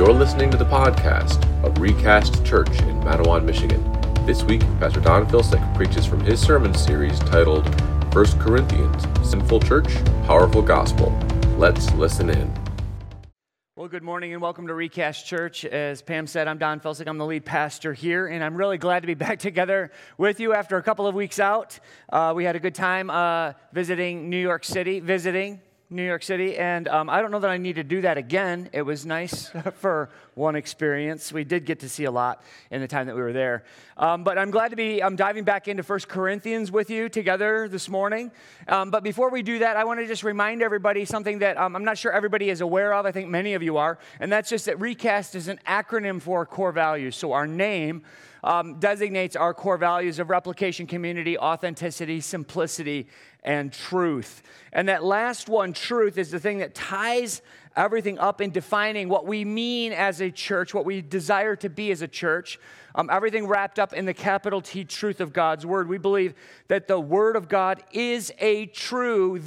You're listening to the podcast of Recast Church in Madawan, Michigan. This week, Pastor Don Filsick preaches from his sermon series titled 1 Corinthians, Sinful Church, Powerful Gospel. Let's listen in. Well, good morning and welcome to Recast Church. As Pam said, I'm Don Filsick. I'm the lead pastor here, and I'm really glad to be back together with you after a couple of weeks out. We had a good time visiting New York City, and I don't know that I need to do that again. It was nice for one experience. We did get to see a lot in the time that we were there. But I'm glad to be diving back into 1 Corinthians with you together this morning. But before we do that, I want to just remind everybody something that I'm not sure everybody is aware of. I think many of you are, and that's just that Recast is an acronym for core values. So our name designates our core values of replication, community, authenticity, simplicity, and truth. And that last one, truth, is the thing that ties everything up in defining what we mean as a church, what we desire to be as a church, everything wrapped up in the capital T truth of God's Word. We believe that the Word of God is the true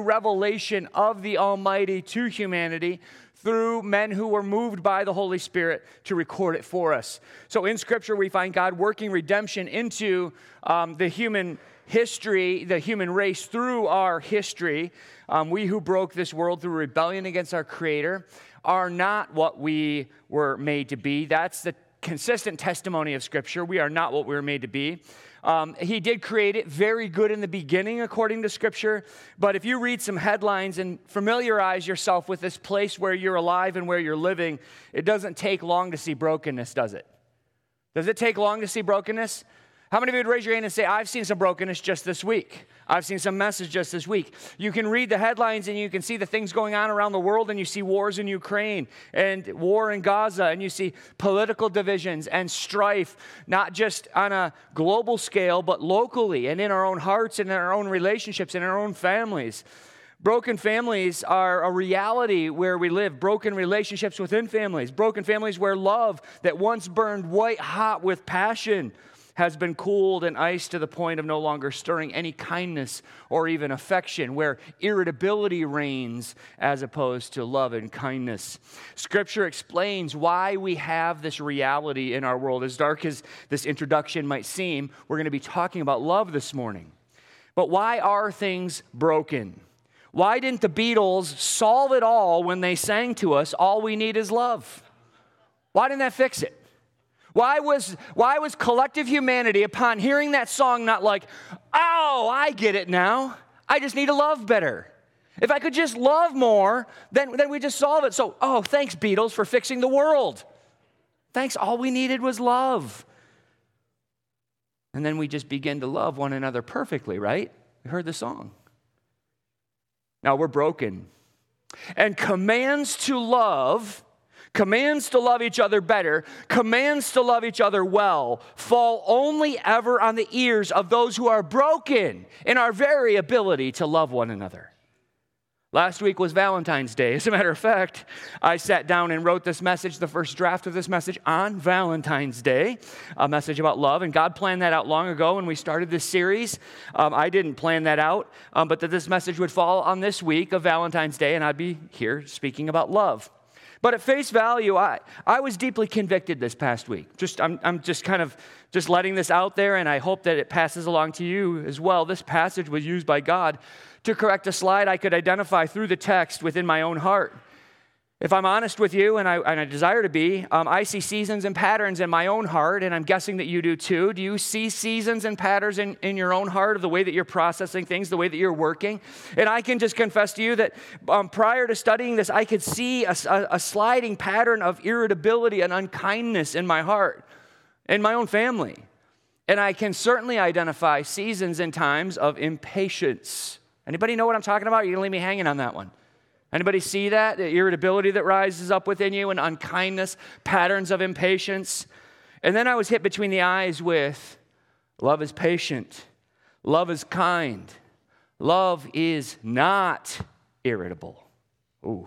revelation of the Almighty to humanity, through men who were moved by the Holy Spirit to record it for us. So in Scripture, we find God working redemption into the human race through our history. We who broke this world through rebellion against our Creator are not what we were made to be. That's the consistent testimony of Scripture. We are not what we were made to be. He did create it very good in the beginning, according to Scripture. But if you read some headlines and familiarize yourself with this place where you're alive and where you're living, it doesn't take long to see brokenness, does it? Does it take long to see brokenness? How many of you would raise your hand and say, I've seen some brokenness just this week? I've seen some messes just this week. You can read the headlines and you can see the things going on around the world, and you see wars in Ukraine and war in Gaza, and you see political divisions and strife, not just on a global scale, but locally and in our own hearts and in our own relationships and in our own families. Broken families are a reality where we live. Broken relationships within families. Broken families where love that once burned white hot with passion has been cooled and iced to the point of no longer stirring any kindness or even affection, where irritability reigns as opposed to love and kindness. Scripture explains why we have this reality in our world. As dark as this introduction might seem, we're going to be talking about love this morning. But why are things broken? Why didn't the Beatles solve it all when they sang to us, "All we need is love"? Why didn't that fix it? Why was collective humanity, upon hearing that song, not like, oh, I get it now. I just need to love better. If I could just love more, then we just solve it. So, oh, thanks, Beatles, for fixing the world. Thanks, all we needed was love. And then we just begin to love one another perfectly, right? We heard the song. Now we're broken. And commands to love each other better, commands to love each other well, fall only ever on the ears of those who are broken in our very ability to love one another. Last week was Valentine's Day. As a matter of fact, I sat down and wrote this message, the first draft of this message, on Valentine's Day, a message about love. And God planned that out long ago when we started this series. I didn't plan that out, but that this message would fall on this week of Valentine's Day, and I'd be here speaking about love. But at face value, I was deeply convicted this past week. I'm just letting this out there, and I hope that it passes along to you as well. This passage was used by God to correct a slide I could identify through the text within my own heart. If I'm honest with you, and I desire to be, I see seasons and patterns in my own heart, and I'm guessing that you do too. Do you see seasons and patterns in your own heart of the way that you're processing things, the way that you're working? And I can just confess to you that prior to studying this, I could see a sliding pattern of irritability and unkindness in my heart, in my own family. And I can certainly identify seasons and times of impatience. Anybody know what I'm talking about? You're going to leave me hanging on that one. Anybody see that? The irritability that rises up within you and unkindness, patterns of impatience. And then I was hit between the eyes with love is patient, love is kind, love is not irritable. Ooh.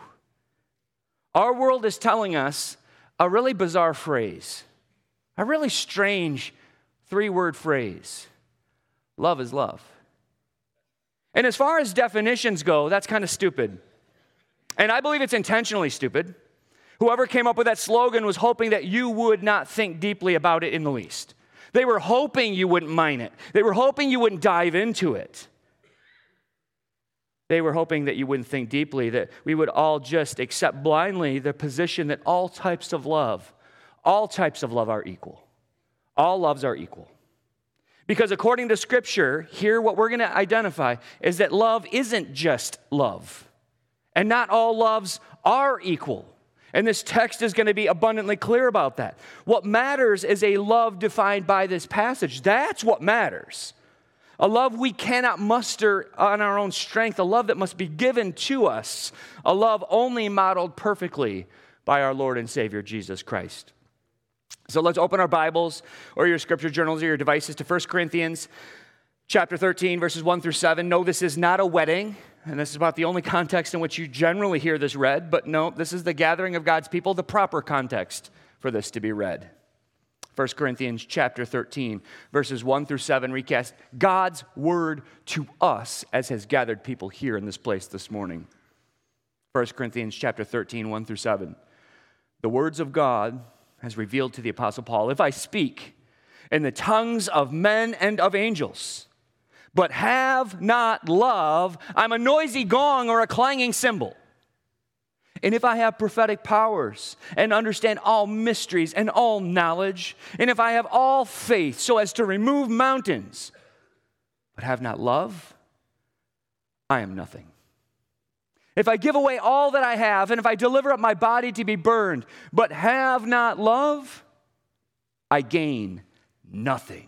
Our world is telling us a really bizarre phrase, a really strange three-word phrase. Love is love. And as far as definitions go, that's kind of stupid. And I believe it's intentionally stupid. Whoever came up with that slogan was hoping that you would not think deeply about it in the least. They were hoping you wouldn't mine it. They were hoping you wouldn't dive into it. They were hoping that you wouldn't think deeply, that we would all just accept blindly the position that all types of love are equal. All loves are equal. Because according to Scripture, here what we're going to identify is that love isn't just love. And not all loves are equal. And this text is going to be abundantly clear about that. What matters is a love defined by this passage. That's what matters. A love we cannot muster on our own strength. A love that must be given to us. A love only modeled perfectly by our Lord and Savior, Jesus Christ. So let's open our Bibles or your scripture journals or your devices to 1 Corinthians chapter 13, verses 1 through 7. No, this is not a wedding. And this is about the only context in which you generally hear this read. But no, this is the gathering of God's people, the proper context for this to be read. 1 Corinthians chapter 13, verses 1 through 7, recast God's word to us as has gathered people here in this place this morning. 1 Corinthians chapter 13, 1 through 7. The words of God has revealed to the Apostle Paul, if I speak in the tongues of men and of angels, but have not love, I'm a noisy gong or a clanging cymbal. And if I have prophetic powers and understand all mysteries and all knowledge, and if I have all faith so as to remove mountains, but have not love, I am nothing. If I give away all that I have, and if I deliver up my body to be burned, but have not love, I gain nothing.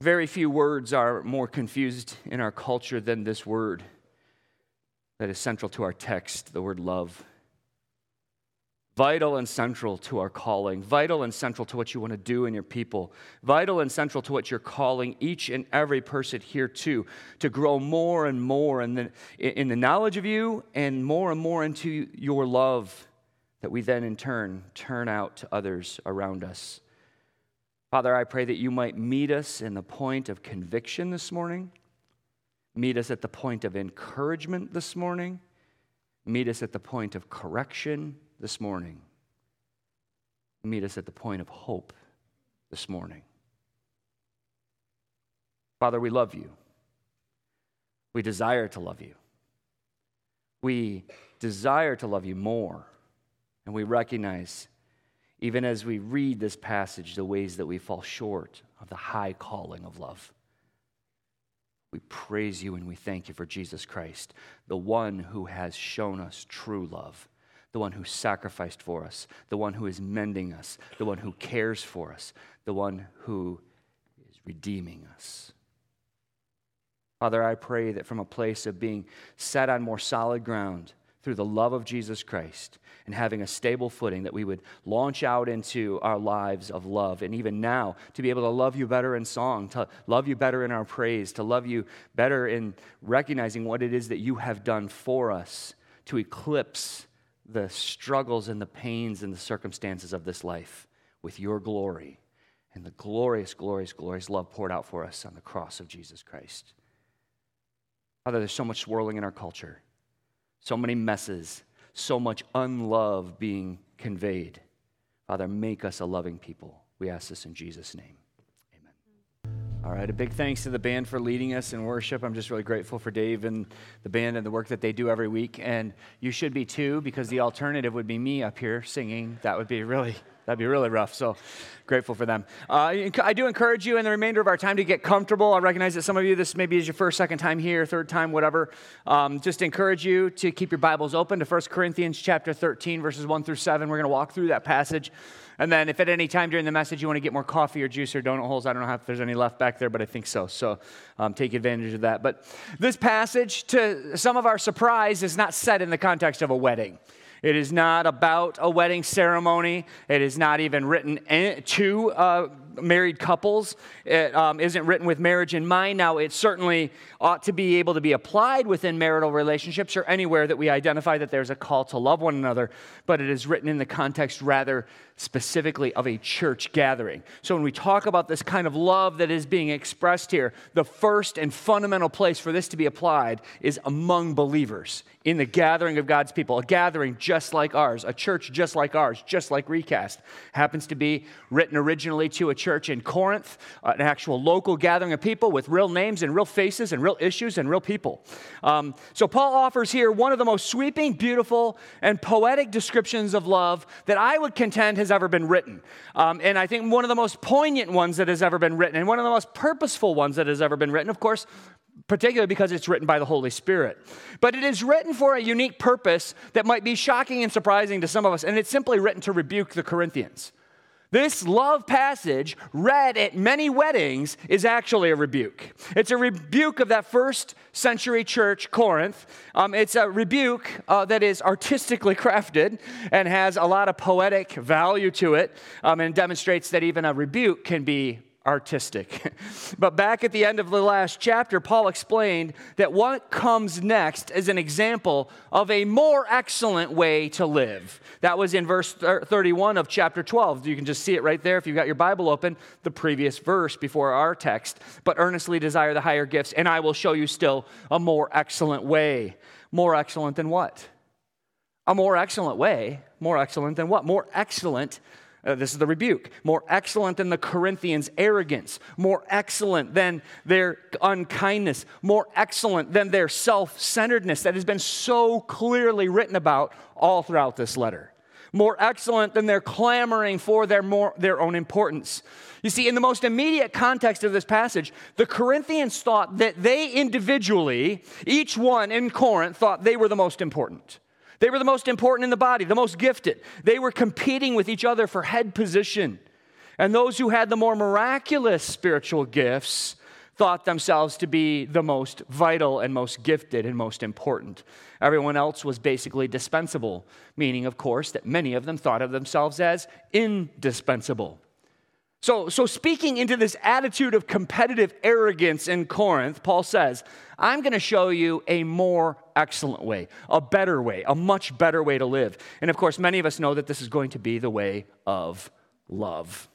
very few words are more confused in our culture than this word that is central to our text, the word love. Vital and central to our calling, vital and central to what you want to do in your people, vital and central to what you're calling each and every person here to grow more and more in the knowledge of you and more into your love that we then in turn turn out to others around us. Father, I pray that you might meet us in the point of conviction this morning, meet us at the point of encouragement this morning, meet us at the point of correction this morning, meet us at the point of hope this morning. Father, we love you. We desire to love you. We desire to love you more, and we recognize even as we read this passage, the ways that we fall short of the high calling of love. We praise you and we thank you for Jesus Christ, the one who has shown us true love, the one who sacrificed for us, the one who is mending us, the one who cares for us, the one who is redeeming us. Father, I pray that from a place of being set on more solid ground, through the love of Jesus Christ and having a stable footing that we would launch out into our lives of love. And even now, to be able to love you better in song, to love you better in our praise, to love you better in recognizing what it is that you have done for us to eclipse the struggles and the pains and the circumstances of this life with your glory and the glorious, glorious, glorious love poured out for us on the cross of Jesus Christ. Father, there's so much swirling in our culture. So many messes, so much unlove being conveyed. Father, make us a loving people. We ask this in Jesus' name. Amen. All right, a big thanks to the band for leading us in worship. I'm just really grateful for Dave and the band and the work that they do every week. And you should be too, because the alternative would be me up here singing. That'd be really rough, so grateful for them. I do encourage you in the remainder of our time to get comfortable. I recognize that some of you, this maybe is your first, second time here, third time, whatever. Just encourage you to keep your Bibles open to 1 Corinthians chapter 13, verses 1 through 7. We're going to walk through that passage. And then if at any time during the message you want to get more coffee or juice or donut holes, I don't know if there's any left back there, but I think so. So take advantage of that. But this passage, to some of our surprise, is not set in the context of a wedding. It is not about a wedding ceremony. It is not even written to married couples. It isn't written with marriage in mind. Now, it certainly ought to be able to be applied within marital relationships or anywhere that we identify that there's a call to love one another, but it is written in the context rather specifically of a church gathering. So when we talk about this kind of love that is being expressed here, the first and fundamental place for this to be applied is among believers, in the gathering of God's people, a gathering just like ours, a church just like ours, just like Recast. Happens to be written originally to a church in Corinth, an actual local gathering of people with real names and real faces and real issues and real people. So Paul offers here one of the most sweeping, beautiful, and poetic descriptions of love that I would contend has ever been written. And I think one of the most poignant ones that has ever been written, and one of the most purposeful ones that has ever been written, of course, particularly because it's written by the Holy Spirit. But it is written for a unique purpose that might be shocking and surprising to some of us, and it's simply written to rebuke the Corinthians. This love passage, read at many weddings, is actually a rebuke. It's a rebuke of that first century church, Corinth. It's a rebuke that is artistically crafted and has a lot of poetic value to it, and demonstrates that even a rebuke can be artistic. But back at the end of the last chapter, Paul explained that what comes next is an example of a more excellent way to live. That was in verse 31 of chapter 12. You can just see it right there if you've got your Bible open, the previous verse before our text. But earnestly desire the higher gifts, and I will show you still a more excellent way. More excellent than what? A more excellent way. More excellent than what? More excellent. This is the rebuke. More excellent than the Corinthians' arrogance. More excellent than their unkindness. More excellent than their self-centeredness that has been so clearly written about all throughout this letter. More excellent than their clamoring for their own importance. You see, in the most immediate context of this passage, the Corinthians thought that they individually, each one in Corinth, thought they were the most important. They were the most important in the body, the most gifted. They were competing with each other for head position. And those who had the more miraculous spiritual gifts thought themselves to be the most vital and most gifted and most important. Everyone else was basically dispensable, meaning, of course, that many of them thought of themselves as indispensable. So speaking into this attitude of competitive arrogance in Corinth, Paul says, I'm going to show you a more excellent way, a better way, a much better way to live. And of course, many of us know that this is going to be the way of love.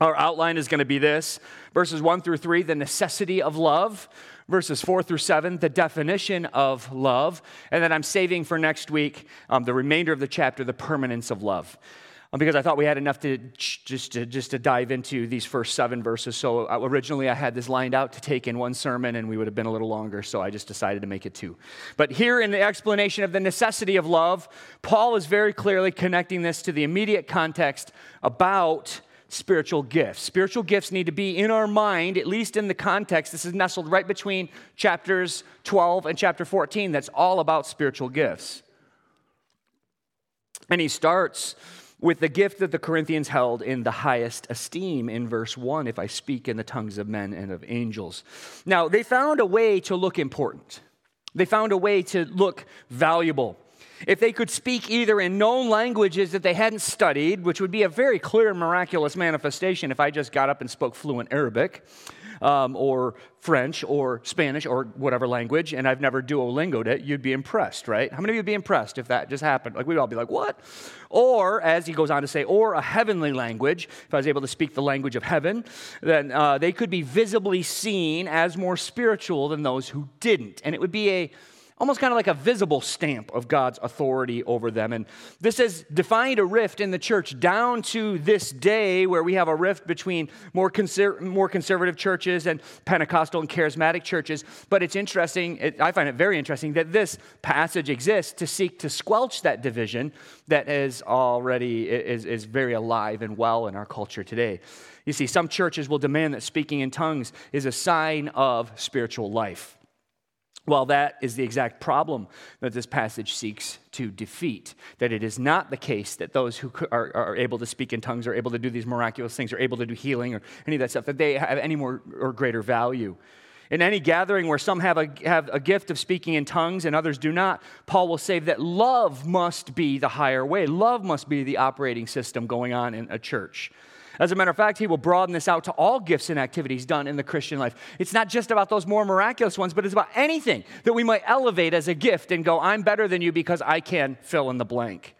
Our outline is going to be this: verses 1 through 3, the necessity of love; verses 4 through 7, the definition of love; and then I'm saving for next week, the remainder of the chapter, the permanence of love. Because I thought we had enough to dive into these first 7 verses. So originally I had this lined out to take in one sermon, and we would have been a little longer, so I just decided to make it 2. But here in the explanation of the necessity of love, Paul is very clearly connecting this to the immediate context about spiritual gifts. Spiritual gifts need to be in our mind, at least in the context. This is nestled right between chapters 12 and chapter 14. That's all about spiritual gifts. And he starts with the gift that the Corinthians held in the highest esteem in verse 1, if I speak in the tongues of men and of angels. Now, they found a way to look important. They found a way to look valuable. If they could speak either in known languages that they hadn't studied, which would be a very clear miraculous manifestation if I just got up and spoke fluent Arabic, or French, or Spanish, or whatever language, and I've never Duolingo'd it, you'd be impressed, right? How many of you would be impressed if that just happened? Like, we'd all be like, what? Or, as he goes on to say, or a heavenly language. If I was able to speak the language of heaven, then they could be visibly seen as more spiritual than those who didn't. And it would be almost kind of like a visible stamp of God's authority over them. And this has defined a rift in the church down to this day, where we have a rift between more conservative churches and Pentecostal and charismatic churches. But it's interesting, I find it very interesting, that this passage exists to seek to squelch that division that is very alive and well in our culture today. You see, some churches will demand that speaking in tongues is a sign of spiritual life. Well, that is the exact problem that this passage seeks to defeat, that it is not the case that those who are able to speak in tongues, are able to do these miraculous things, are able to do healing or any of that stuff, that they have any more or greater value. In any gathering where some have a gift of speaking in tongues and others do not, Paul will say that love must be the higher way. Love must be the operating system going on in a church. As a matter of fact, he will broaden this out to all gifts and activities done in the Christian life. It's not just about those more miraculous ones, but it's about anything that we might elevate as a gift and go, I'm better than you because I can fill in the blank.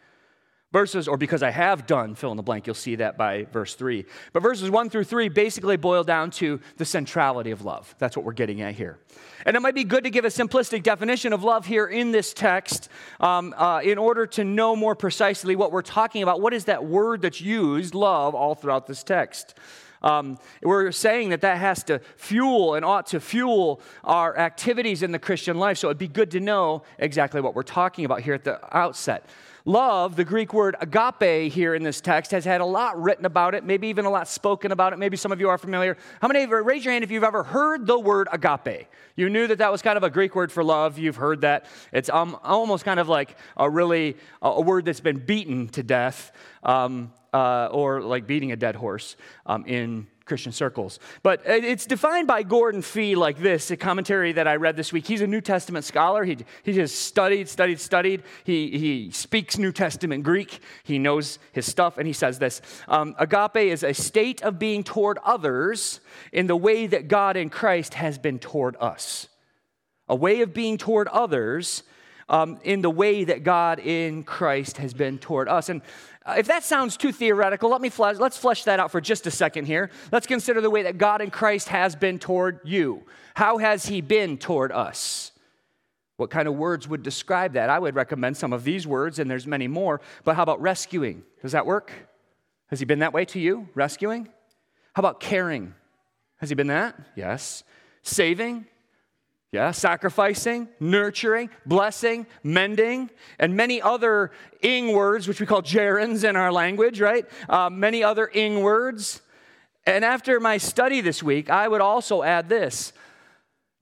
Verses, or because I have done fill in the blank, you'll see that by verse 3. But verses 1 through 3 basically boil down to the centrality of love. That's what we're getting at here. And it might be good to give a simplistic definition of love here in this text in order to know more precisely what we're talking about. What is that word that's used, love, all throughout this text? We're saying that has to fuel and ought to fuel our activities in the Christian life. So it'd be good to know exactly what we're talking about here at the outset. Love, the Greek word agape here in this text, has had a lot written about it, maybe even a lot spoken about it. Maybe some of you are familiar. How many of you, raise your hand if you've ever heard the word agape. You knew that was kind of a Greek word for love. You've heard that. It's almost kind of like a word that's been beaten to death, or like beating a dead horse in Christian circles. But it's defined by Gordon Fee like this, a commentary that I read this week. He's a New Testament scholar. He just studied. He speaks New Testament Greek. He knows his stuff, and he says this, agape is a state of being toward others in the way that God in Christ has been toward us. A way of being toward others in the way that God in Christ has been toward us. And if that sounds too theoretical, let's flesh that out for just a second here. Let's consider the way that God in Christ has been toward you. How has he been toward us? What kind of words would describe that? I would recommend some of these words, and there's many more, but how about rescuing? Does that work? Has he been that way to you, rescuing? How about caring? Has he been that? Yes. Saving? Yeah, sacrificing, nurturing, blessing, mending, and many other ing words, which we call gerunds in our language, right? Many other ing words. And after my study this week, I would also add this.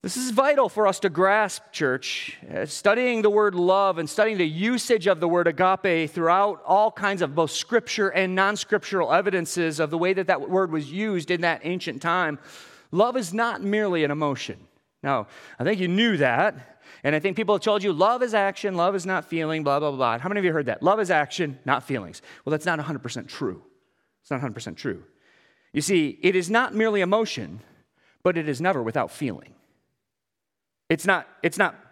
This is vital for us to grasp, church. Studying the word love and studying the usage of the word agape throughout all kinds of both scripture and non-scriptural evidences of the way that word was used in that ancient time. Love is not merely an emotion. Now, I think you knew that, and I think people have told you, love is action, love is not feeling, blah, blah, blah. How many of you heard that? Love is action, not feelings. Well, that's not 100% true. It's not 100% true. You see, it is not merely emotion, but it is never without feeling. It's not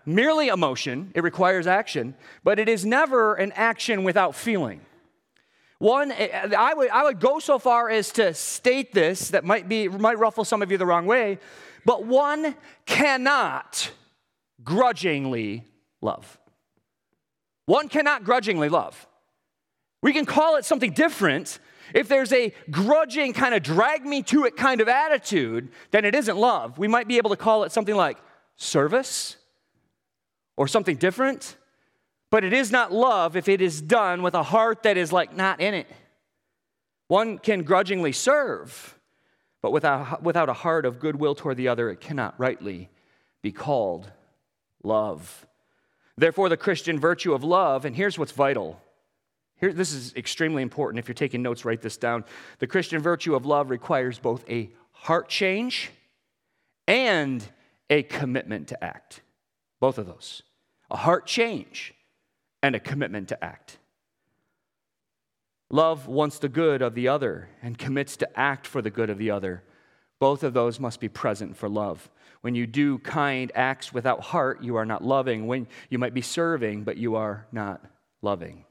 merely emotion, it requires action, but it is never an action without feeling. One, I would go so far as to state this, that might ruffle some of you the wrong way, but one cannot grudgingly love. One cannot grudgingly love. We can call it something different. If there's a grudging kind of drag me to it kind of attitude, then it isn't love. We might be able to call it something like service or something different, but it is not love if it is done with a heart that is like not in it. One can grudgingly serve, but without a heart of goodwill toward the other, it cannot rightly be called love. Therefore, the Christian virtue of love, and here's what's vital. This is extremely important. If you're taking notes, write this down. The Christian virtue of love requires both a heart change and a commitment to act. Both of those. A heart change and a commitment to act. Love wants the good of the other and commits to act for the good of the other. Both of those must be present for love. When you do kind acts without heart, you are not loving. When you might be serving, but you are not loving.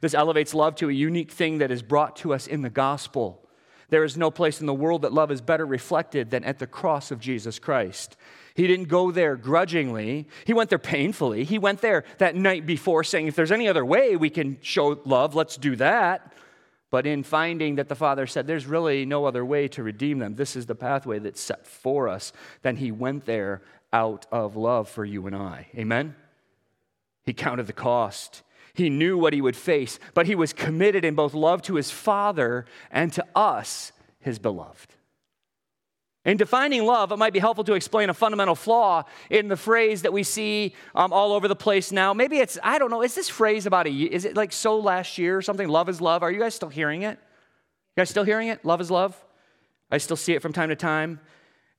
This elevates love to a unique thing that is brought to us in the gospel. There is no place in the world that love is better reflected than at the cross of Jesus Christ. He didn't go there grudgingly. He went there painfully. He went there that night before saying, if there's any other way we can show love, let's do that. But in finding that the Father said, there's really no other way to redeem them. This is the pathway that's set for us. Then he went there out of love for you and I. Amen? He counted the cost. He knew what he would face, but he was committed in both love to his Father and to us, his beloved. In defining love, it might be helpful to explain a fundamental flaw in the phrase that we see all over the place now. Maybe it's, I don't know, is this phrase about a year? Is it like so last year or something? Love is love. Are you guys still hearing it? You guys still hearing it? Love is love? I still see it from time to time.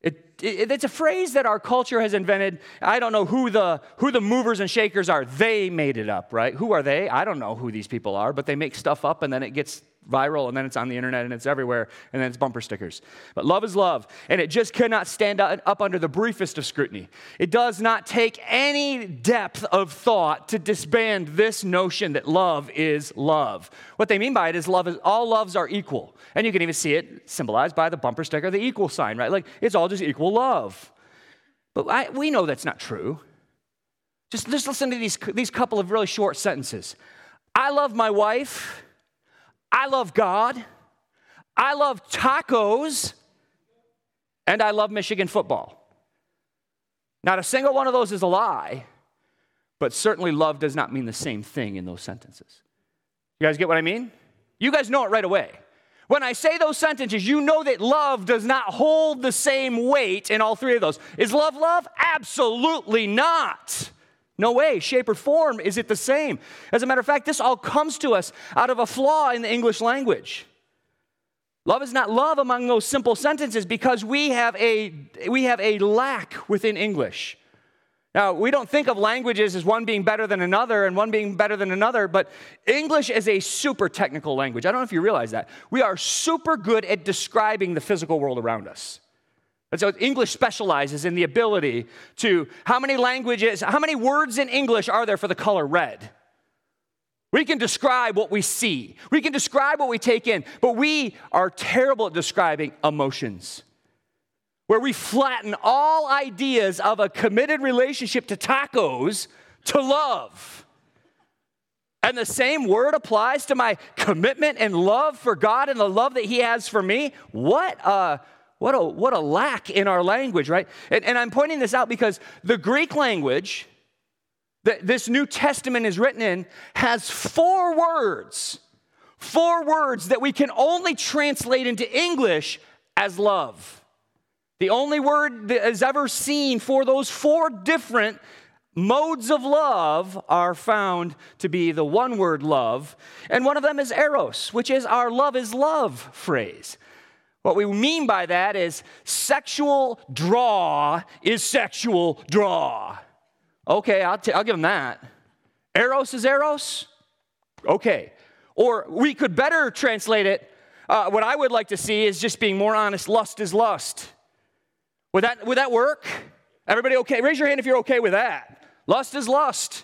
It, It's a phrase that our culture has invented. I don't know who the movers and shakers are. They made it up, right? Who are they? I don't know who these people are, but they make stuff up, and then it gets viral, and then it's on the internet, and it's everywhere, and then it's bumper stickers. But love is love, and it just cannot stand up under the briefest of scrutiny. It does not take any depth of thought to disband this notion that love is love. What they mean by it is love is all loves are equal, and you can even see it symbolized by the bumper sticker, the equal sign, right? Like it's all just equal love. But we know that's not true. Just listen to these couple of really short sentences. I love my wife. I love God, I love tacos, and I love Michigan football. Not a single one of those is a lie, but certainly love does not mean the same thing in those sentences. You guys get what I mean? You guys know it right away. When I say those sentences, you know that love does not hold the same weight in all three of those. Is love love? Absolutely not. No way, shape, or form is it the same. As a matter of fact, this all comes to us out of a flaw in the English language. Love is not love among those simple sentences because we have a lack within English. Now, we don't think of languages as one being better than another and one being better than another, but English is a super technical language. I don't know if you realize that. We are super good at describing the physical world around us. And so English specializes in the ability to, how many words in English are there for the color red? We can describe what we see. We can describe what we take in, but we are terrible at describing emotions, where we flatten all ideas of a committed relationship to tacos to love. And the same word applies to my commitment and love for God and the love that he has for me. What a lack in our language, right? And I'm pointing this out because the Greek language that this New Testament is written in has four words that we can only translate into English as love. The only word that is ever seen for those four different modes of love are found to be the one word love, and one of them is eros, which is our love is love phrase. What we mean by that is sexual draw is sexual draw. Okay, I'll give them that. Eros is eros? Okay. Or we could better translate it. What I would like to see is just being more honest, lust is lust. Would that work? Everybody okay? Raise your hand if you're okay with that. Lust is lust.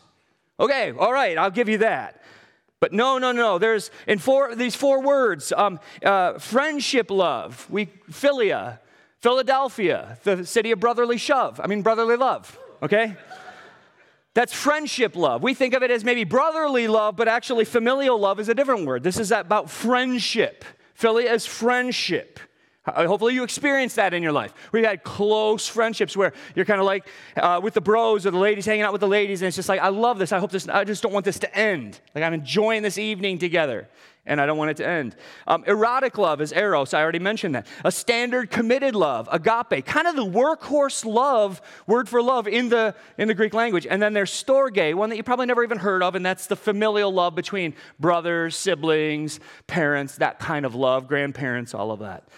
Okay, all right, I'll give you that. But no. There's in these four words: friendship, love, philia, Philadelphia, the city of brotherly love. Okay, that's friendship love. We think of it as maybe brotherly love, but actually familial love is a different word. This is about friendship. Philia is friendship. Hopefully you experience that in your life. We've had close friendships where you're kind of like with the bros or the ladies, hanging out with the ladies, and it's just like, I love this. I hope this, I just don't want this to end. Like I'm enjoying this evening together, and I don't want it to end. Erotic love is eros. I already mentioned that. A standard committed love, agape, kind of the workhorse love, word for love in the Greek language. And then there's storge, one that you probably never even heard of, and that's the familial love between brothers, siblings, parents, that kind of love, grandparents, all of that.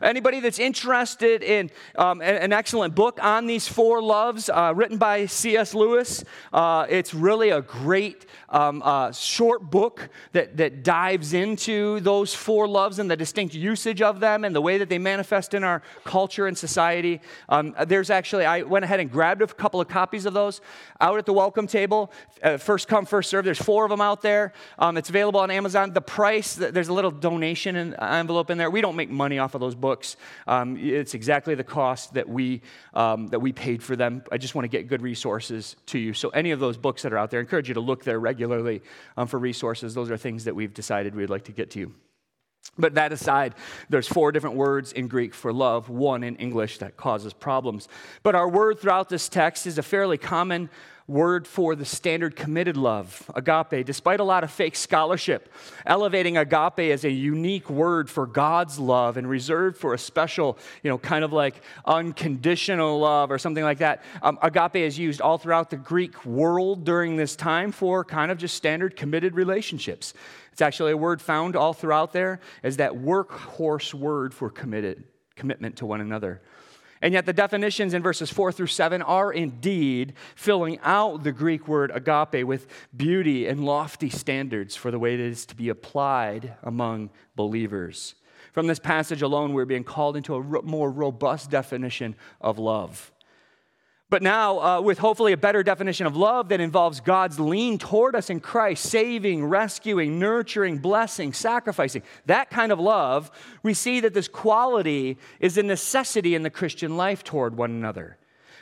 Anybody that's interested in an excellent book on these four loves written by C.S. Lewis, it's really a great short book that dives into those four loves and the distinct usage of them and the way that they manifest in our culture and society. I went ahead and grabbed a couple of copies of those out at the welcome table. First come, first serve. There's four of them out there. It's available on Amazon. The price, there's a little donation envelope in there. We don't make money off of those books. It's exactly the cost that we paid for them. I just want to get good resources to you. So any of those books that are out there, I encourage you to look there regularly for resources. Those are things that we've decided we'd like to get to you. But that aside, there's four different words in Greek for love, one in English that causes problems. But our word throughout this text is a fairly common word for the standard committed love, agape. Despite a lot of fake scholarship, elevating agape as a unique word for God's love and reserved for a special, kind of like unconditional love or something like that. Agape is used all throughout the Greek world during this time for kind of just standard committed relationships. It's actually a word found all throughout there as that workhorse word for commitment to one another. And yet the definitions in verses 4 through 7 are indeed filling out the Greek word agape with beauty and lofty standards for the way it is to be applied among believers. From this passage alone, we're being called into a more robust definition of love. But now, with hopefully a better definition of love that involves God's lean toward us in Christ, saving, rescuing, nurturing, blessing, sacrificing, that kind of love, we see that this quality is a necessity in the Christian life toward one another.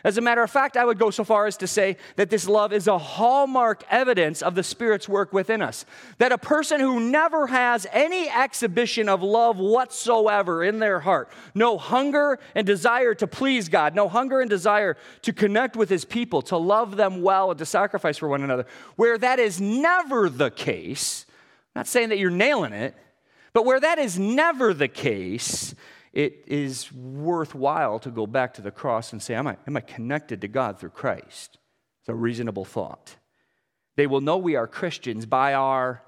As a matter of fact, I would go so far as to say that this love is a hallmark evidence of the Spirit's work within us. That a person who never has any exhibition of love whatsoever in their heart, no hunger and desire to please God, no hunger and desire to connect with His people, to love them well, and to sacrifice for one another, where that is never the case, I'm not saying that you're nailing it, but where that is never the case, it is worthwhile to go back to the cross and say, am I connected to God through Christ? It's a reasonable thought. They will know we are Christians by our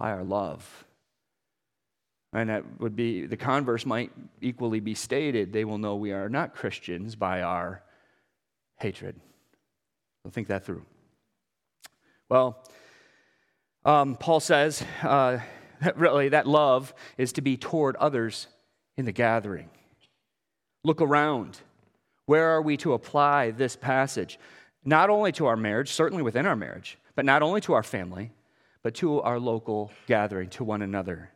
love. And that would be, the converse might equally be stated, they will know we are not Christians by our hatred. So think that through. Well, Paul says, really, that love is to be toward others in the gathering. Look around. Where are we to apply this passage? Not only to our marriage, certainly within our marriage, but not only to our family, but to our local gathering, to one another.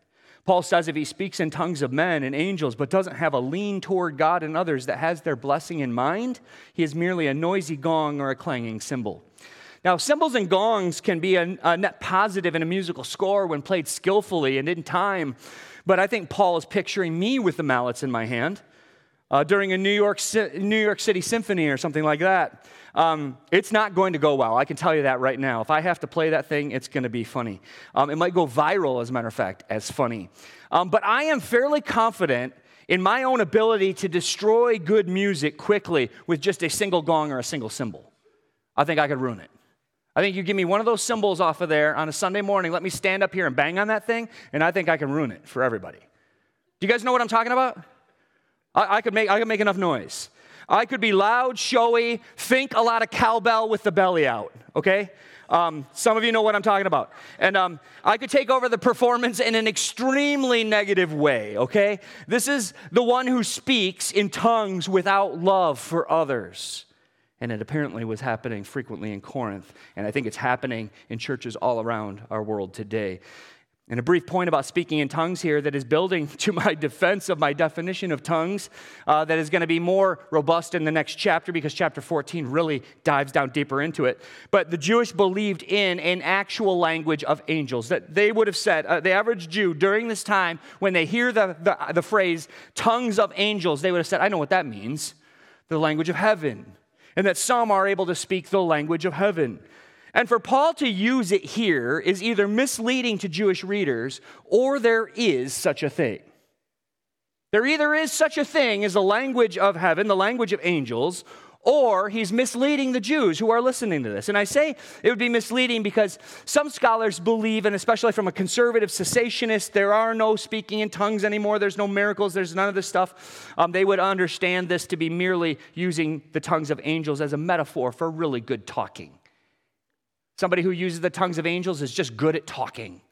Paul says if he speaks in tongues of men and angels, but doesn't have a lean toward God and others that has their blessing in mind, he is merely a noisy gong or a clanging cymbal. Now, cymbals and gongs can be a net positive in a musical score when played skillfully and in time, but I think Paul is picturing me with the mallets in my hand during a New York City symphony or something like that. It's not going to go well. I can tell you that right now. If I have to play that thing, it's going to be funny. It might go viral, as a matter of fact, as funny. But I am fairly confident in my own ability to destroy good music quickly with just a single gong or a single cymbal. I think I could ruin it. I think you give me one of those cymbals off of there on a Sunday morning, let me stand up here and bang on that thing, and I think I can ruin it for everybody. Do you guys know what I'm talking about? I could make enough noise. I could be loud, showy, think a lot of cowbell with the belly out, okay? Some of you know what I'm talking about. And I could take over the performance in an extremely negative way, okay? This is the one who speaks in tongues without love for others. And it apparently was happening frequently in Corinth, and I think it's happening in churches all around our world today. And a brief point about speaking in tongues here that is building to my defense of my definition of tongues that is going to be more robust in the next chapter because chapter 14 really dives down deeper into it. But the Jewish believed in an actual language of angels that they would have said, the average Jew during this time, when they hear the phrase tongues of angels, they would have said, I know what that means, the language of heaven. And that some are able to speak the language of heaven. And for Paul to use it here is either misleading to Jewish readers or there is such a thing. There either is such a thing as the language of heaven, the language of angels, or he's misleading the Jews who are listening to this. And I say it would be misleading because some scholars believe, and especially from a conservative cessationist, there are no speaking in tongues anymore. There's no miracles. There's none of this stuff. They would understand this to be merely using the tongues of angels as a metaphor for really good talking. Somebody who uses the tongues of angels is just good at talking.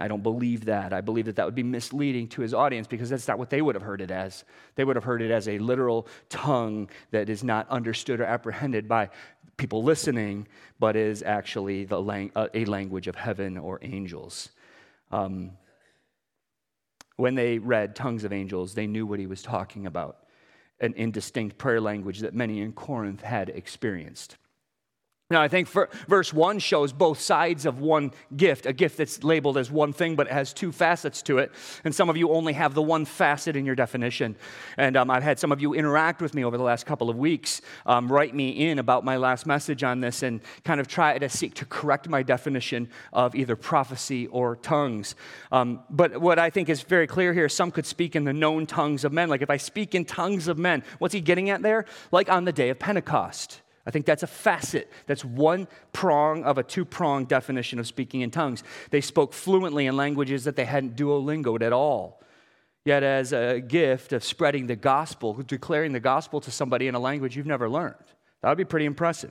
I don't believe that. I believe that that would be misleading to his audience because that's not what they would have heard it as. They would have heard it as a literal tongue that is not understood or apprehended by people listening, but is actually a language of heaven or angels. When they read tongues of angels, they knew what he was talking about, an indistinct prayer language that many in Corinth had experienced. Now, I think verse 1 shows both sides of one gift, a gift that's labeled as one thing, but it has two facets to it. And some of you only have the one facet in your definition. And I've had some of you interact with me over the last couple of weeks, write me in about my last message on this and kind of try to seek to correct my definition of either prophecy or tongues. But what I think is very clear here, some could speak in the known tongues of men. Like if I speak in tongues of men, what's he getting at there? Like on the day of Pentecost. I think that's a facet. That's one prong of a two-pronged definition of speaking in tongues. They spoke fluently in languages that they hadn't Duolingoed at all. yet as a gift of spreading the gospel, declaring the gospel to somebody in a language you've never learned. That would be pretty impressive.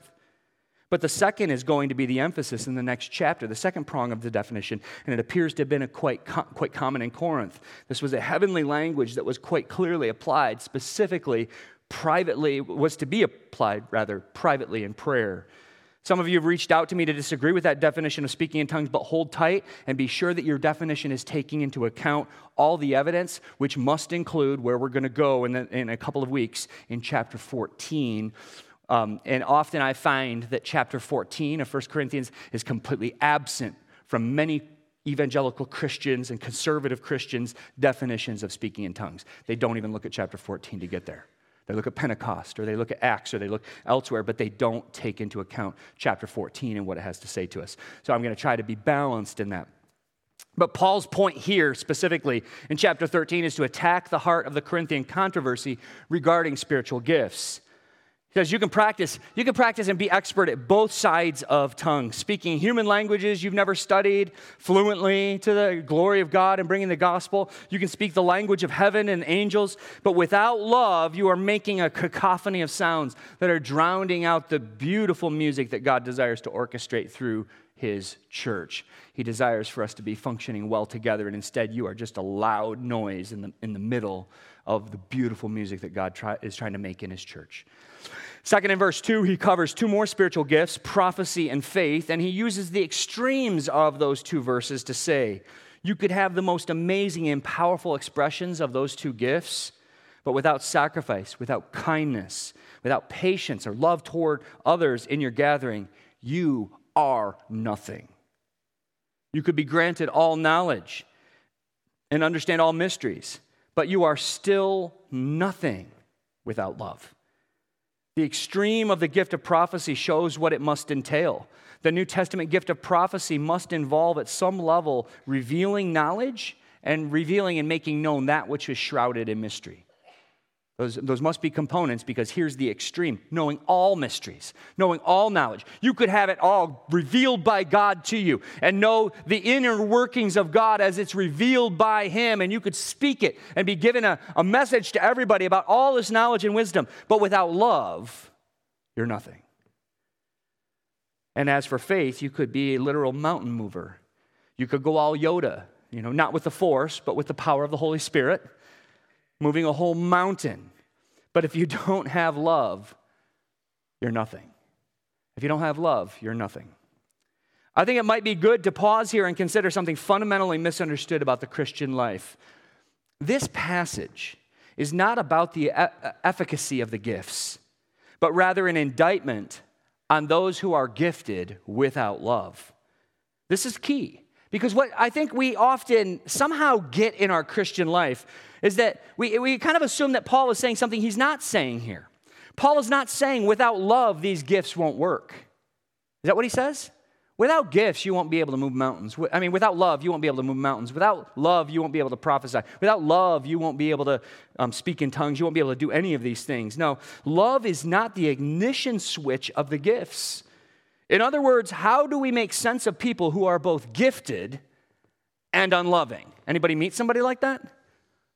But the second is going to be the emphasis in the next chapter, the second prong of the definition, and it appears to have been quite common in Corinth. This was a heavenly language that was quite clearly applied, specifically, privately, was to be applied, rather, privately in prayer. Some of you have reached out to me to disagree with that definition of speaking in tongues, but hold tight and be sure that your definition is taking into account all the evidence, which must include where we're going to go in a couple of weeks in chapter 14. And often I find that chapter 14 of 1 Corinthians is completely absent from many evangelical Christians and conservative Christians' definitions of speaking in tongues. They don't even look at chapter 14 to get there. They look at Pentecost, or they look at Acts, or they look elsewhere, but they don't take into account chapter 14 and what it has to say to us. So I'm going to try to be balanced in that. But Paul's point here specifically in chapter 13 is to attack the heart of the Corinthian controversy regarding spiritual gifts. He says you can practice and be expert at both sides of tongues, speaking human languages you've never studied fluently to the glory of God and bringing the gospel. You can speak the language of heaven and angels, but without love, you are making a cacophony of sounds that are drowning out the beautiful music that God desires to orchestrate through his church. He desires for us to be functioning well together, and instead you are just a loud noise in the middle of the beautiful music that God is trying to make in his church. Second, in verse 2, he covers two more spiritual gifts, prophecy and faith, and he uses the extremes of those two verses to say, you could have the most amazing and powerful expressions of those two gifts, but without sacrifice, without kindness, without patience or love toward others in your gathering, you are nothing. You could be granted all knowledge and understand all mysteries, but you are still nothing without love. The extreme of the gift of prophecy shows what it must entail. The New Testament gift of prophecy must involve at some level revealing knowledge and revealing and making known that which is shrouded in mystery. Those must be components, because here's the extreme: knowing all mysteries, knowing all knowledge. You could have it all revealed by God to you and know the inner workings of God as it's revealed by him, and you could speak it and be given a message to everybody about all this knowledge and wisdom, but without love, you're nothing. And as for faith, you could be a literal mountain mover. You could go all Yoda, not with the force, but with the power of the Holy Spirit, moving a whole mountain. But if you don't have love, you're nothing. If you don't have love, you're nothing. I think it might be good to pause here and consider something fundamentally misunderstood about the Christian life. This passage is not about the efficacy of the gifts, but rather an indictment on those who are gifted without love. This is key. Because what I think we often somehow get in our Christian life is that we kind of assume that Paul is saying something he's not saying here. Paul is not saying without love these gifts won't work. Is that what he says? Without gifts, you won't be able to move mountains. Without love, you won't be able to move mountains. Without love, you won't be able to prophesy. Without love, you won't be able to speak in tongues. You won't be able to do any of these things. No, love is not the ignition switch of the gifts. In other words, how do we make sense of people who are both gifted and unloving? Anybody meet somebody like that?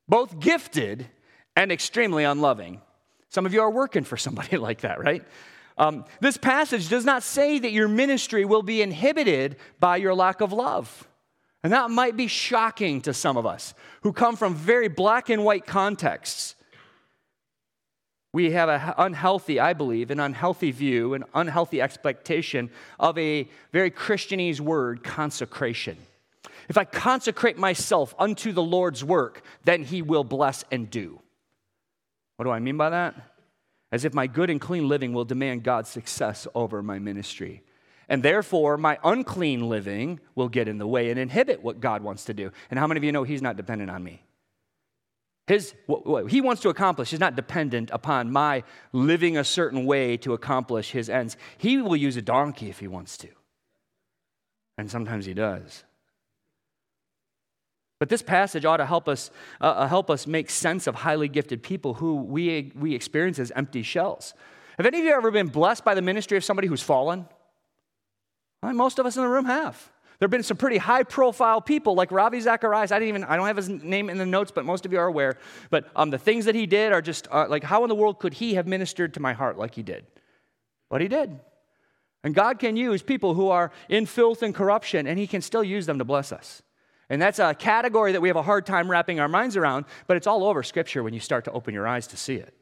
Both gifted and extremely unloving. Some of you are working for somebody like that, right? This passage does not say that your ministry will be inhibited by your lack of love. And that might be shocking to some of us who come from very black and white contexts. We have an unhealthy view, an unhealthy expectation of a very Christianese word, consecration. If I consecrate myself unto the Lord's work, then he will bless and do. What do I mean by that? As if my good and clean living will demand God's success over my ministry. And therefore, my unclean living will get in the way and inhibit what God wants to do. And how many of you know he's not dependent on me? What he wants to accomplish is not dependent upon my living a certain way to accomplish his ends. He will use a donkey if he wants to. And sometimes he does. But this passage ought to help us make sense of highly gifted people who we experience as empty shells. Have any of you ever been blessed by the ministry of somebody who's fallen? Well, most of us in the room have. There have been some pretty high-profile people like Ravi Zacharias. I don't have his name in the notes, but most of you are aware. But the things that he did are just like, how in the world could he have ministered to my heart like he did? But he did. And God can use people who are in filth and corruption, and he can still use them to bless us. And that's a category that we have a hard time wrapping our minds around, but it's all over Scripture when you start to open your eyes to see it.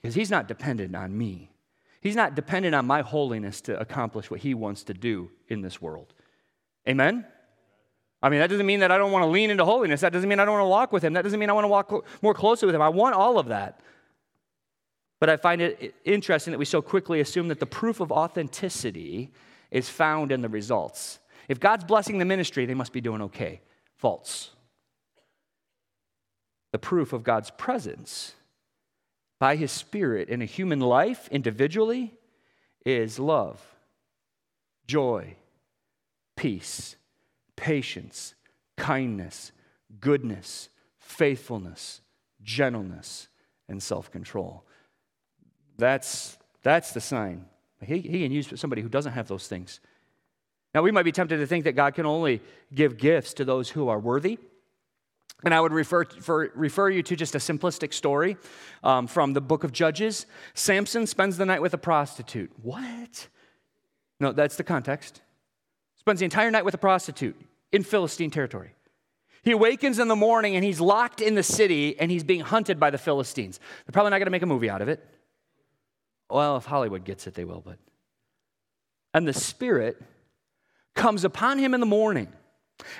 Because he's not dependent on me. He's not dependent on my holiness to accomplish what he wants to do in this world. Amen? I mean, that doesn't mean that I don't want to lean into holiness. That doesn't mean I don't want to walk with him. That doesn't mean I want to walk more closely with him. I want all of that. But I find it interesting that we so quickly assume that the proof of authenticity is found in the results. If God's blessing the ministry, they must be doing okay. False. The proof of God's presence by his Spirit in a human life individually is love, joy, peace, patience, kindness, goodness, faithfulness, gentleness, and self-control. That's the sign. He can use somebody who doesn't have those things. Now, we might be tempted to think that God can only give gifts to those who are worthy. And I would refer you to just a simplistic story from the book of Judges. Samson spends the night with a prostitute. What? No, that's the context. Spends the entire night with a prostitute in Philistine territory. He awakens in the morning, and he's locked in the city, and he's being hunted by the Philistines. They're probably not going to make a movie out of it. Well, if Hollywood gets it, they will, but. And the Spirit comes upon him in the morning,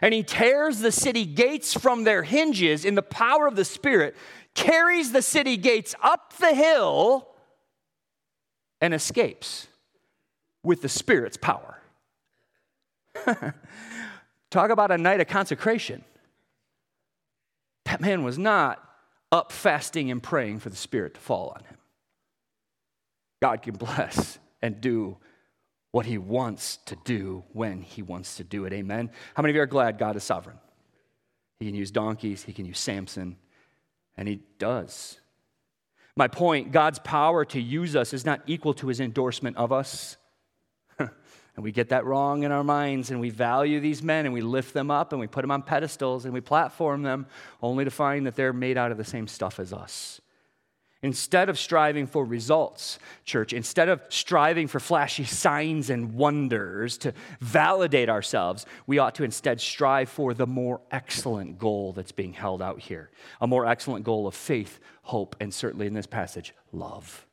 and he tears the city gates from their hinges in the power of the Spirit, carries the city gates up the hill, and escapes with the Spirit's power. Talk about a night of consecration. That man was not up fasting and praying for the Spirit to fall on him. God can bless and do what he wants to do when he wants to do it. Amen. How many of you are glad God is sovereign? He can use donkeys. He can use Samson. And he does. My point, God's power to use us is not equal to his endorsement of us. And we get that wrong in our minds. And we value these men. And we lift them up. And we put them on pedestals. And we platform them only to find that they're made out of the same stuff as us. Instead of striving for results, church, instead of striving for flashy signs and wonders to validate ourselves, we ought to instead strive for the more excellent goal that's being held out here. A more excellent goal of faith, hope, and certainly in this passage, love.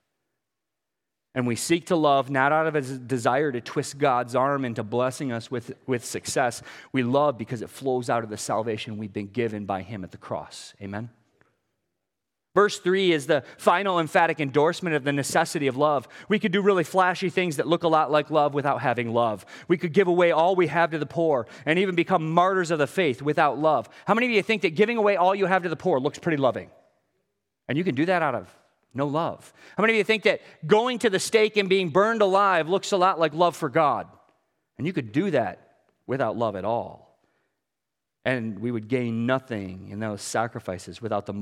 And we seek to love not out of a desire to twist God's arm into blessing us with success. We love because it flows out of the salvation we've been given by him at the cross. Amen? Verse 3 is the final emphatic endorsement of the necessity of love. We could do really flashy things that look a lot like love without having love. We could give away all we have to the poor and even become martyrs of the faith without love. How many of you think that giving away all you have to the poor looks pretty loving? And you can do that out of no love. How many of you think that going to the stake and being burned alive looks a lot like love for God? And you could do that without love at all. And we would gain nothing in those sacrifices without the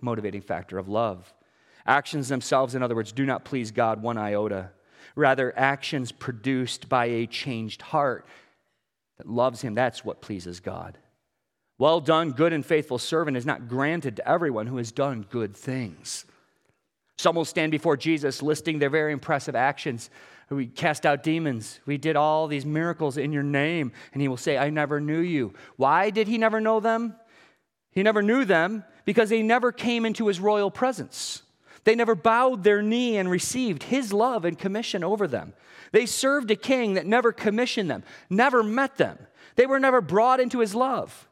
motivating factor of love. Actions themselves, in other words, do not please God one iota. Rather, actions produced by a changed heart that loves him, that's what pleases God. Well done, good and faithful servant is not granted to everyone who has done good things. Some will stand before Jesus listing their very impressive actions. We cast out demons. We did all these miracles in your name. And he will say, I never knew you. Why did he never know them? He never knew them because they never came into his royal presence. They never bowed their knee and received his love and commission over them. They served a king that never commissioned them, never met them. They were never brought into his love.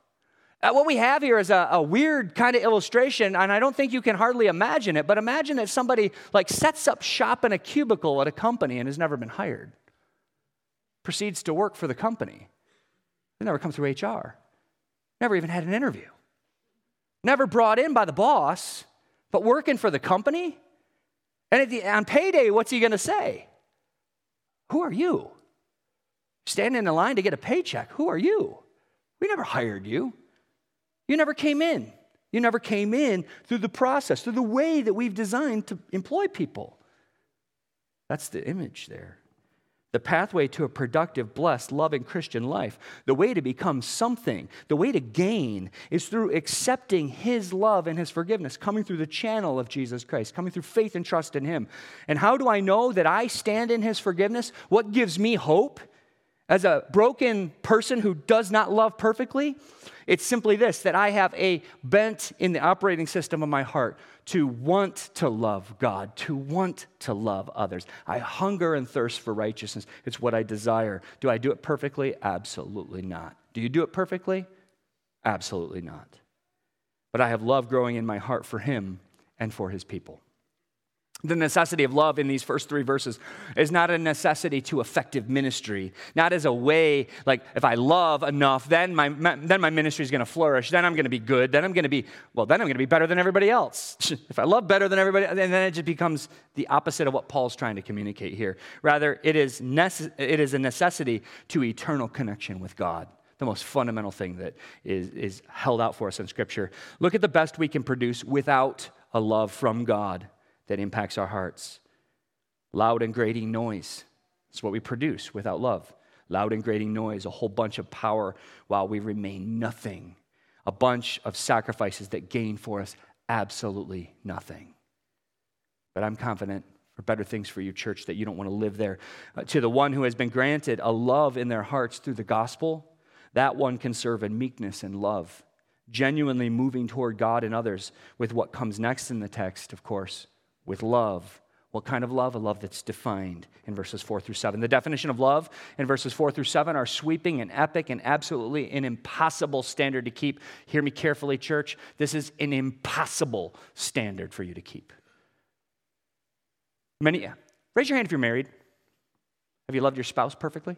What we have here is a weird kind of illustration, and I don't think you can hardly imagine it, but imagine that somebody like sets up shop in a cubicle at a company and has never been hired, proceeds to work for the company. They never come through HR, never even had an interview, never brought in by the boss, but working for the company? And on payday, what's he going to say? Who are you? Standing in line to get a paycheck, who are you? We never hired you. You never came in. You never came in through the process, through the way that we've designed to employ people. That's the image there. the pathway to a productive, blessed, loving Christian life, the way to become something, the way to gain is through accepting His love and His forgiveness, coming through the channel of Jesus Christ, coming through faith and trust in Him. And how do I know that I stand in His forgiveness? What gives me hope as a broken person who does not love perfectly? It's simply this, that I have a bent in the operating system of my heart to want to love God, to want to love others. I hunger and thirst for righteousness. It's what I desire. Do I do it perfectly? Absolutely not. Do you do it perfectly? Absolutely not. But I have love growing in my heart for Him and for His people. The necessity of love in these first three verses is not a necessity to effective ministry, not as a way, like if I love enough, then my ministry is going to flourish, then I'm going to be good, then I'm going to be better than everybody else. If I love better than everybody, and then it just becomes the opposite of what Paul's trying to communicate here. Rather, it is a necessity to eternal connection with God, the most fundamental thing that is held out for us in Scripture. Look at the best we can produce without a love from God that impacts our hearts. Loud and grating noise. It's what we produce without love. Loud and grating noise, a whole bunch of power while we remain nothing. A bunch of sacrifices that gain for us absolutely nothing. But I'm confident for better things for you, church, that you don't want to live there. To the one who has been granted a love in their hearts through the gospel, that one can serve in meekness and love, genuinely moving toward God and others with what comes next in the text, of course, with love. What kind of love? A love that's defined in verses 4 through 7. The definition of love in verses 4 through 7 are sweeping and epic and absolutely an impossible standard to keep. Hear me carefully, church. This is an impossible standard for you to keep. Raise your hand if you're married. Have you loved your spouse perfectly?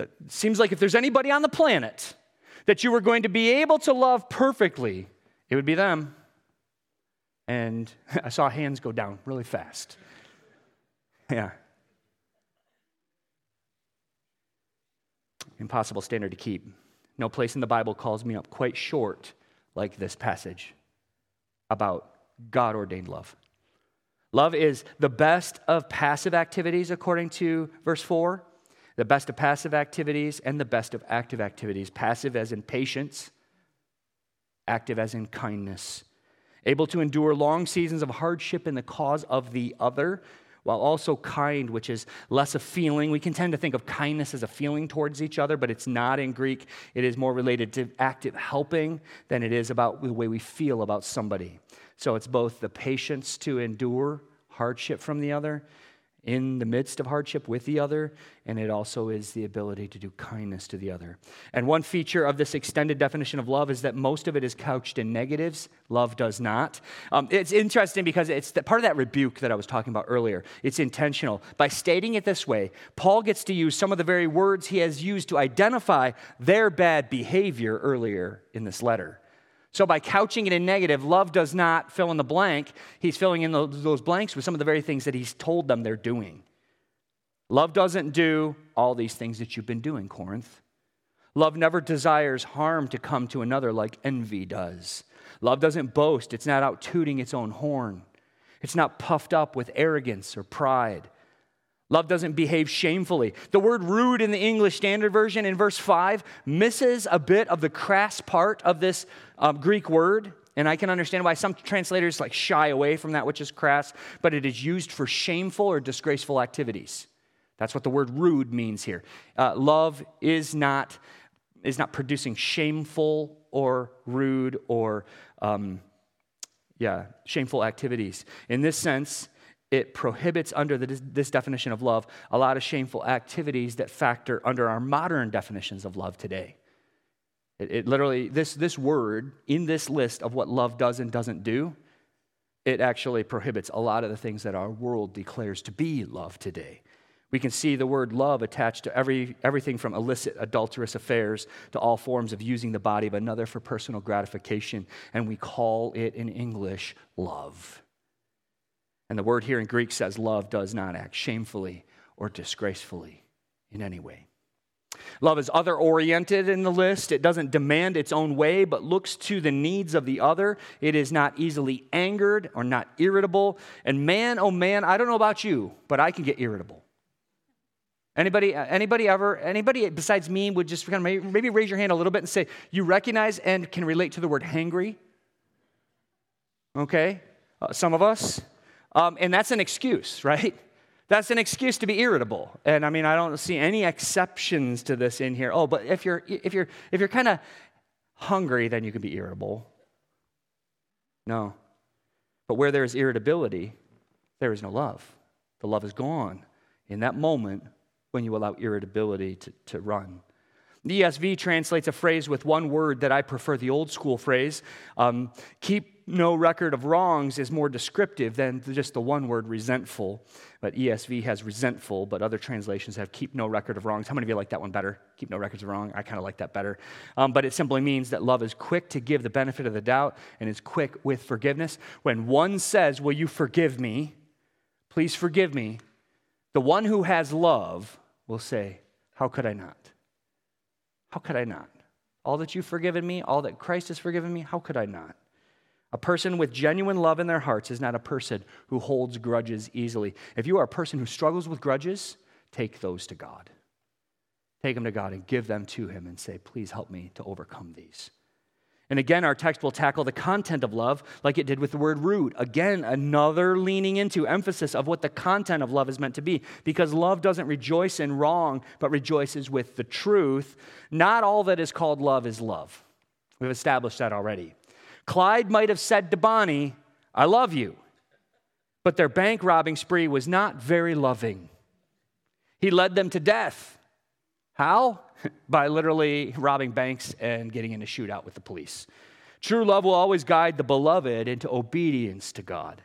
It seems like if there's anybody on the planet that you were going to be able to love perfectly, it would be them. And I saw hands go down really fast. Yeah. Impossible standard to keep. No place in the Bible calls me up quite short like this passage about God-ordained love. Love is the best of passive activities, according to verse 4. The best of passive activities and the best of active activities. Passive as in patience. Active as in kindness. Able to endure long seasons of hardship in the cause of the other, while also kind, which is less a feeling. We can tend to think of kindness as a feeling towards each other, but it's not in Greek. It is more related to active helping than it is about the way we feel about somebody. So it's both the patience to endure hardship from the other, in the midst of hardship with the other, and it also is the ability to do kindness to the other. And one feature of this extended definition of love is that most of it is couched in negatives. Love does not. It's interesting because it's part of that rebuke that I was talking about earlier. It's intentional. By stating it this way, Paul gets to use some of the very words he has used to identify their bad behavior earlier in this letter. So by couching it in negative, love does not fill in the blank. He's filling in those blanks with some of the very things that he's told them they're doing. Love doesn't do all these things that you've been doing, Corinth. Love never desires harm to come to another like envy does. Love doesn't boast. It's not out tooting its own horn. It's not puffed up with arrogance or pride. Love doesn't behave shamefully. The word rude in the English Standard Version in verse 5 misses a bit of the crass part of this Greek word. And I can understand why some translators shy away from that which is crass, but it is used for shameful or disgraceful activities. That's what the word rude means here. Love is not producing shameful or rude or, shameful activities. In this sense, it prohibits under this definition of love a lot of shameful activities that factor under our modern definitions of love today. It literally, this word in this list of what love does and doesn't do, it actually prohibits a lot of the things that our world declares to be love today. We can see the word love attached to everything from illicit, adulterous affairs to all forms of using the body of another for personal gratification, and we call it in English love. And the word here in Greek says love does not act shamefully or disgracefully in any way. Love is other-oriented in the list. It doesn't demand its own way, but looks to the needs of the other. It is not easily angered or not irritable. And man, oh man, I don't know about you, but I can get irritable. Anybody besides me would just kind of maybe raise your hand a little bit and say, you recognize and can relate to the word hangry? Okay, some of us. And that's an excuse, right? That's an excuse to be irritable. And I mean, I don't see any exceptions to this in here. Oh, but if you're kind of hungry, then you can be irritable. No. But where there is irritability, there is no love. The love is gone in that moment when you allow irritability to run. The ESV translates a phrase with one word that I prefer, the old school phrase. Keep no record of wrongs is more descriptive than just the one word, resentful. But ESV has resentful, but other translations have keep no record of wrongs. How many of you like that one better? Keep no records of wrong. I kind of like that better. But it simply means that love is quick to give the benefit of the doubt and is quick with forgiveness. When one says, will you forgive me? Please forgive me. The one who has love will say, how could I not? How could I not? All that you've forgiven me, all that Christ has forgiven me, how could I not? A person with genuine love in their hearts is not a person who holds grudges easily. If you are a person who struggles with grudges, take those to God. Take them to God and give them to Him and say, please help me to overcome these. And again, our text will tackle the content of love like it did with the word rude. Again, another leaning into emphasis of what the content of love is meant to be, because love doesn't rejoice in wrong, but rejoices with the truth. Not all that is called love is love. We've established that already. Clyde might have said to Bonnie, I love you, but their bank robbing spree was not very loving. He led them to death. How? By literally robbing banks and getting in a shootout with the police. True love will always guide the beloved into obedience to God.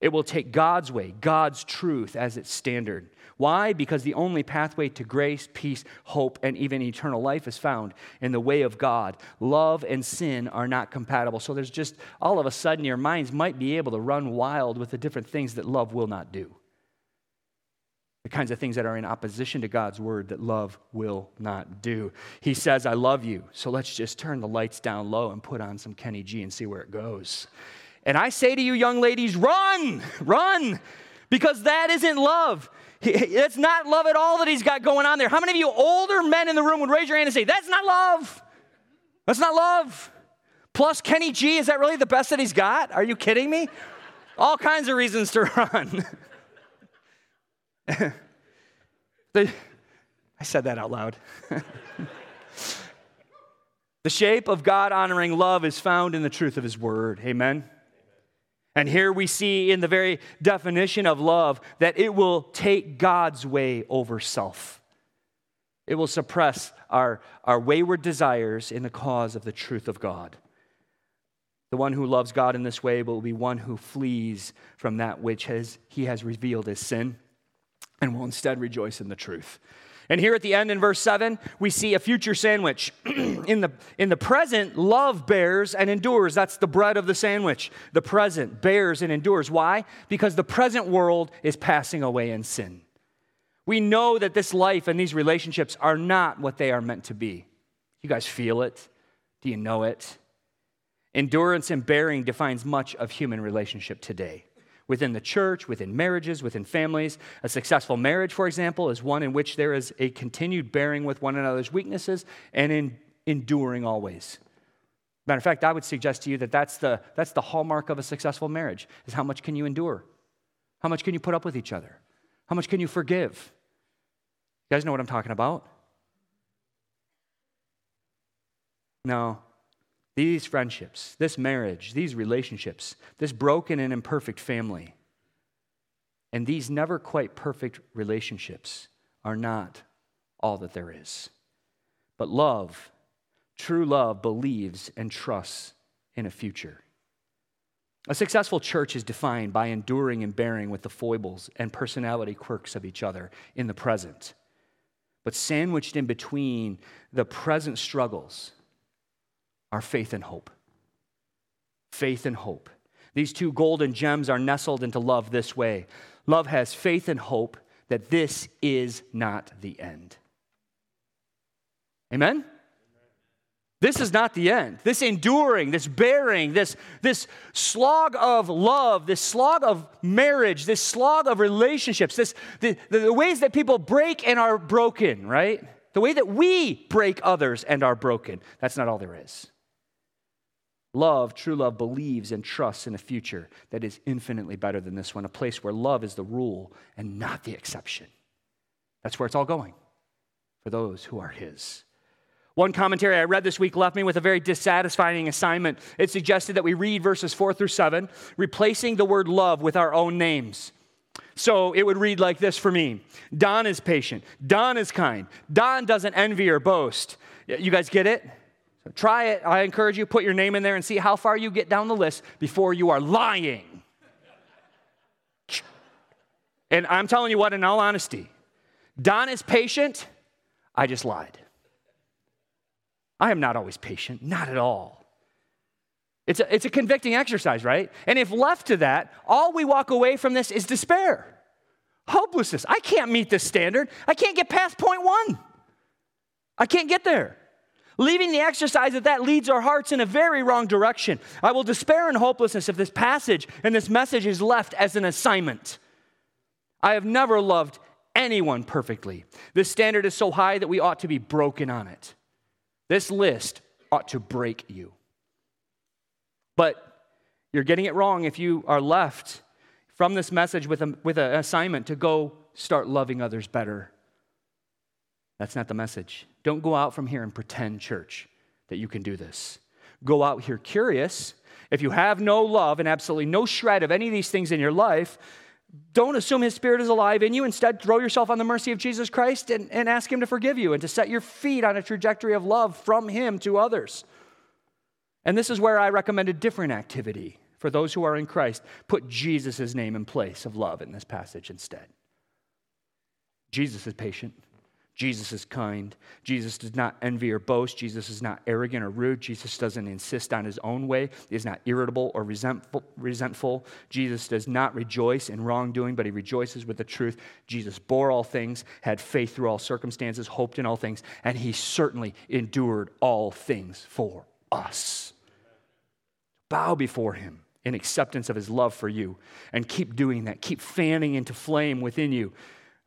It will take God's way, God's truth as its standard. Why? Because the only pathway to grace, peace, hope, and even eternal life is found in the way of God. Love and sin are not compatible. So there's just, all of a sudden, your minds might be able to run wild with the different things that love will not do. The kinds of things that are in opposition to God's word that love will not do. He says, I love you, so let's just turn the lights down low and put on some Kenny G and see where it goes. And I say to you, young ladies, run, because that isn't love. It's not love at all that he's got going on there. How many of you older men in the room would raise your hand and say, that's not love? That's not love. Plus, Kenny G, is that really the best that he's got? Are you kidding me? All kinds of reasons to run. I said that out loud. The shape of God-honoring love is found in the truth of His Word. Amen? And here we see in the very definition of love that it will take God's way over self. It will suppress our wayward desires in the cause of the truth of God. The one who loves God in this way will be one who flees from that which He has revealed as sin, and will instead rejoice in the truth. And here at the end in verse 7, we see a future sandwich. In the present, love bears and endures. That's the bread of the sandwich. The present bears and endures. Why? Because the present world is passing away in sin. We know that this life and these relationships are not what they are meant to be. You guys feel it? Do you know it? Endurance and bearing defines much of human relationship today. Within the church, within marriages, within families. A successful marriage, for example, is one in which there is a continued bearing with one another's weaknesses and in enduring always. Matter of fact, I would suggest to you that that's the hallmark of a successful marriage, is how much can you endure? How much can you put up with each other? How much can you forgive? You guys know what I'm talking about? No. These friendships, this marriage, these relationships, this broken and imperfect family, and these never quite perfect relationships are not all that there is. But love, true love, believes and trusts in a future. A successful church is defined by enduring and bearing with the foibles and personality quirks of each other in the present. But sandwiched in between the present struggles are faith and hope. Faith and hope. These two golden gems are nestled into love this way. Love has faith and hope that this is not the end. Amen? This is not the end. This enduring, this bearing, this slog of love, this slog of marriage, this slog of relationships, the ways that people break and are broken, right? The way that we break others and are broken. That's not all there is. Love, true love, believes and trusts in a future that is infinitely better than this one, a place where love is the rule and not the exception. That's where it's all going for those who are His. One commentary I read this week left me with a very dissatisfying assignment. It suggested that we read verses 4-7, replacing the word love with our own names. So it would read like this for me. Don is patient. Don is kind. Don doesn't envy or boast. You guys get it? So try it. I encourage you, put your name in there and see how far you get down the list before you are lying. And I'm telling you what, in all honesty, Don is patient. I just lied. I am not always patient, not at all. It's a convicting exercise, right? And if left to that, all we walk away from this is despair, hopelessness. I can't meet this standard. I can't get past point one. I can't get there. Leaving the exercise of that leads our hearts in a very wrong direction. I will despair in hopelessness if this passage and this message is left as an assignment. I have never loved anyone perfectly. This standard is so high that we ought to be broken on it. This list ought to break you. But you're getting it wrong if you are left from this message with an assignment to go start loving others better. That's not the message. Don't go out from here and pretend, church, that you can do this. Go out here curious. If you have no love and absolutely no shred of any of these things in your life, don't assume His Spirit is alive in you. Instead, throw yourself on the mercy of Jesus Christ and ask Him to forgive you and to set your feet on a trajectory of love from Him to others. And this is where I recommend a different activity for those who are in Christ. Put Jesus' name in place of love in this passage instead. Jesus is patient. Jesus is kind. Jesus does not envy or boast. Jesus is not arrogant or rude. Jesus doesn't insist on His own way. He is not irritable or resentful. Jesus does not rejoice in wrongdoing, but He rejoices with the truth. Jesus bore all things, had faith through all circumstances, hoped in all things, and He certainly endured all things for us. Bow before Him in acceptance of His love for you, and keep doing that. Keep fanning into flame within you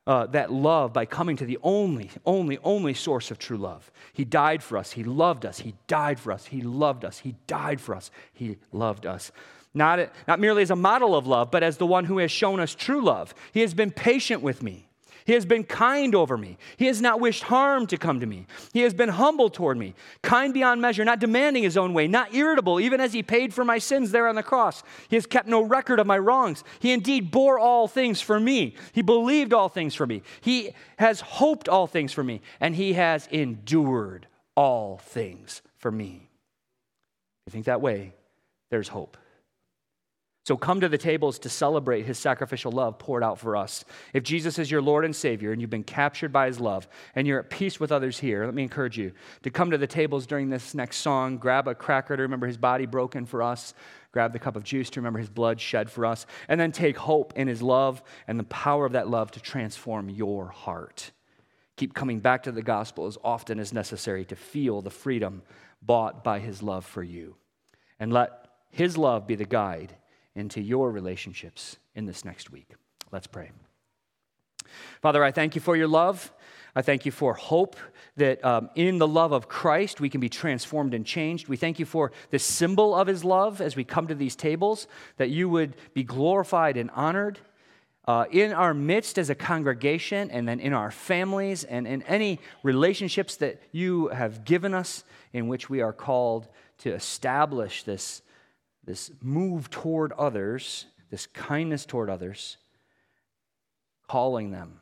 that love by coming to the only source of true love. He died for us. He loved us. He died for us. He loved us. He died for us. He loved us. Not merely as a model of love, but as the one who has shown us true love. He has been patient with me. He has been kind over me. He has not wished harm to come to me. He has been humble toward me, kind beyond measure, not demanding His own way, not irritable, even as He paid for my sins there on the cross. He has kept no record of my wrongs. He indeed bore all things for me. He believed all things for me. He has hoped all things for me, and He has endured all things for me. If you think that way, there's hope. So come to the tables to celebrate His sacrificial love poured out for us. If Jesus is your Lord and Savior and you've been captured by His love and you're at peace with others here, let me encourage you to come to the tables during this next song. Grab a cracker to remember His body broken for us. Grab the cup of juice to remember His blood shed for us. And then take hope in His love and the power of that love to transform your heart. Keep coming back to the gospel as often as necessary to feel the freedom bought by His love for you. And let His love be the guide into your relationships in this next week. Let's pray. Father, I thank You for Your love. I thank You for hope that in the love of Christ, we can be transformed and changed. We thank You for the symbol of His love as we come to these tables, that You would be glorified and honored in our midst as a congregation, and then in our families, and in any relationships that You have given us in which we are called to establish this move toward others, this kindness toward others, calling them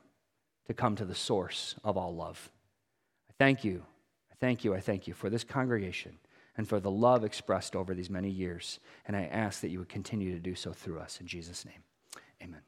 to come to the source of all love. I thank You, I thank You, I thank You for this congregation and for the love expressed over these many years, and I ask that You would continue to do so through us. In Jesus' name, amen.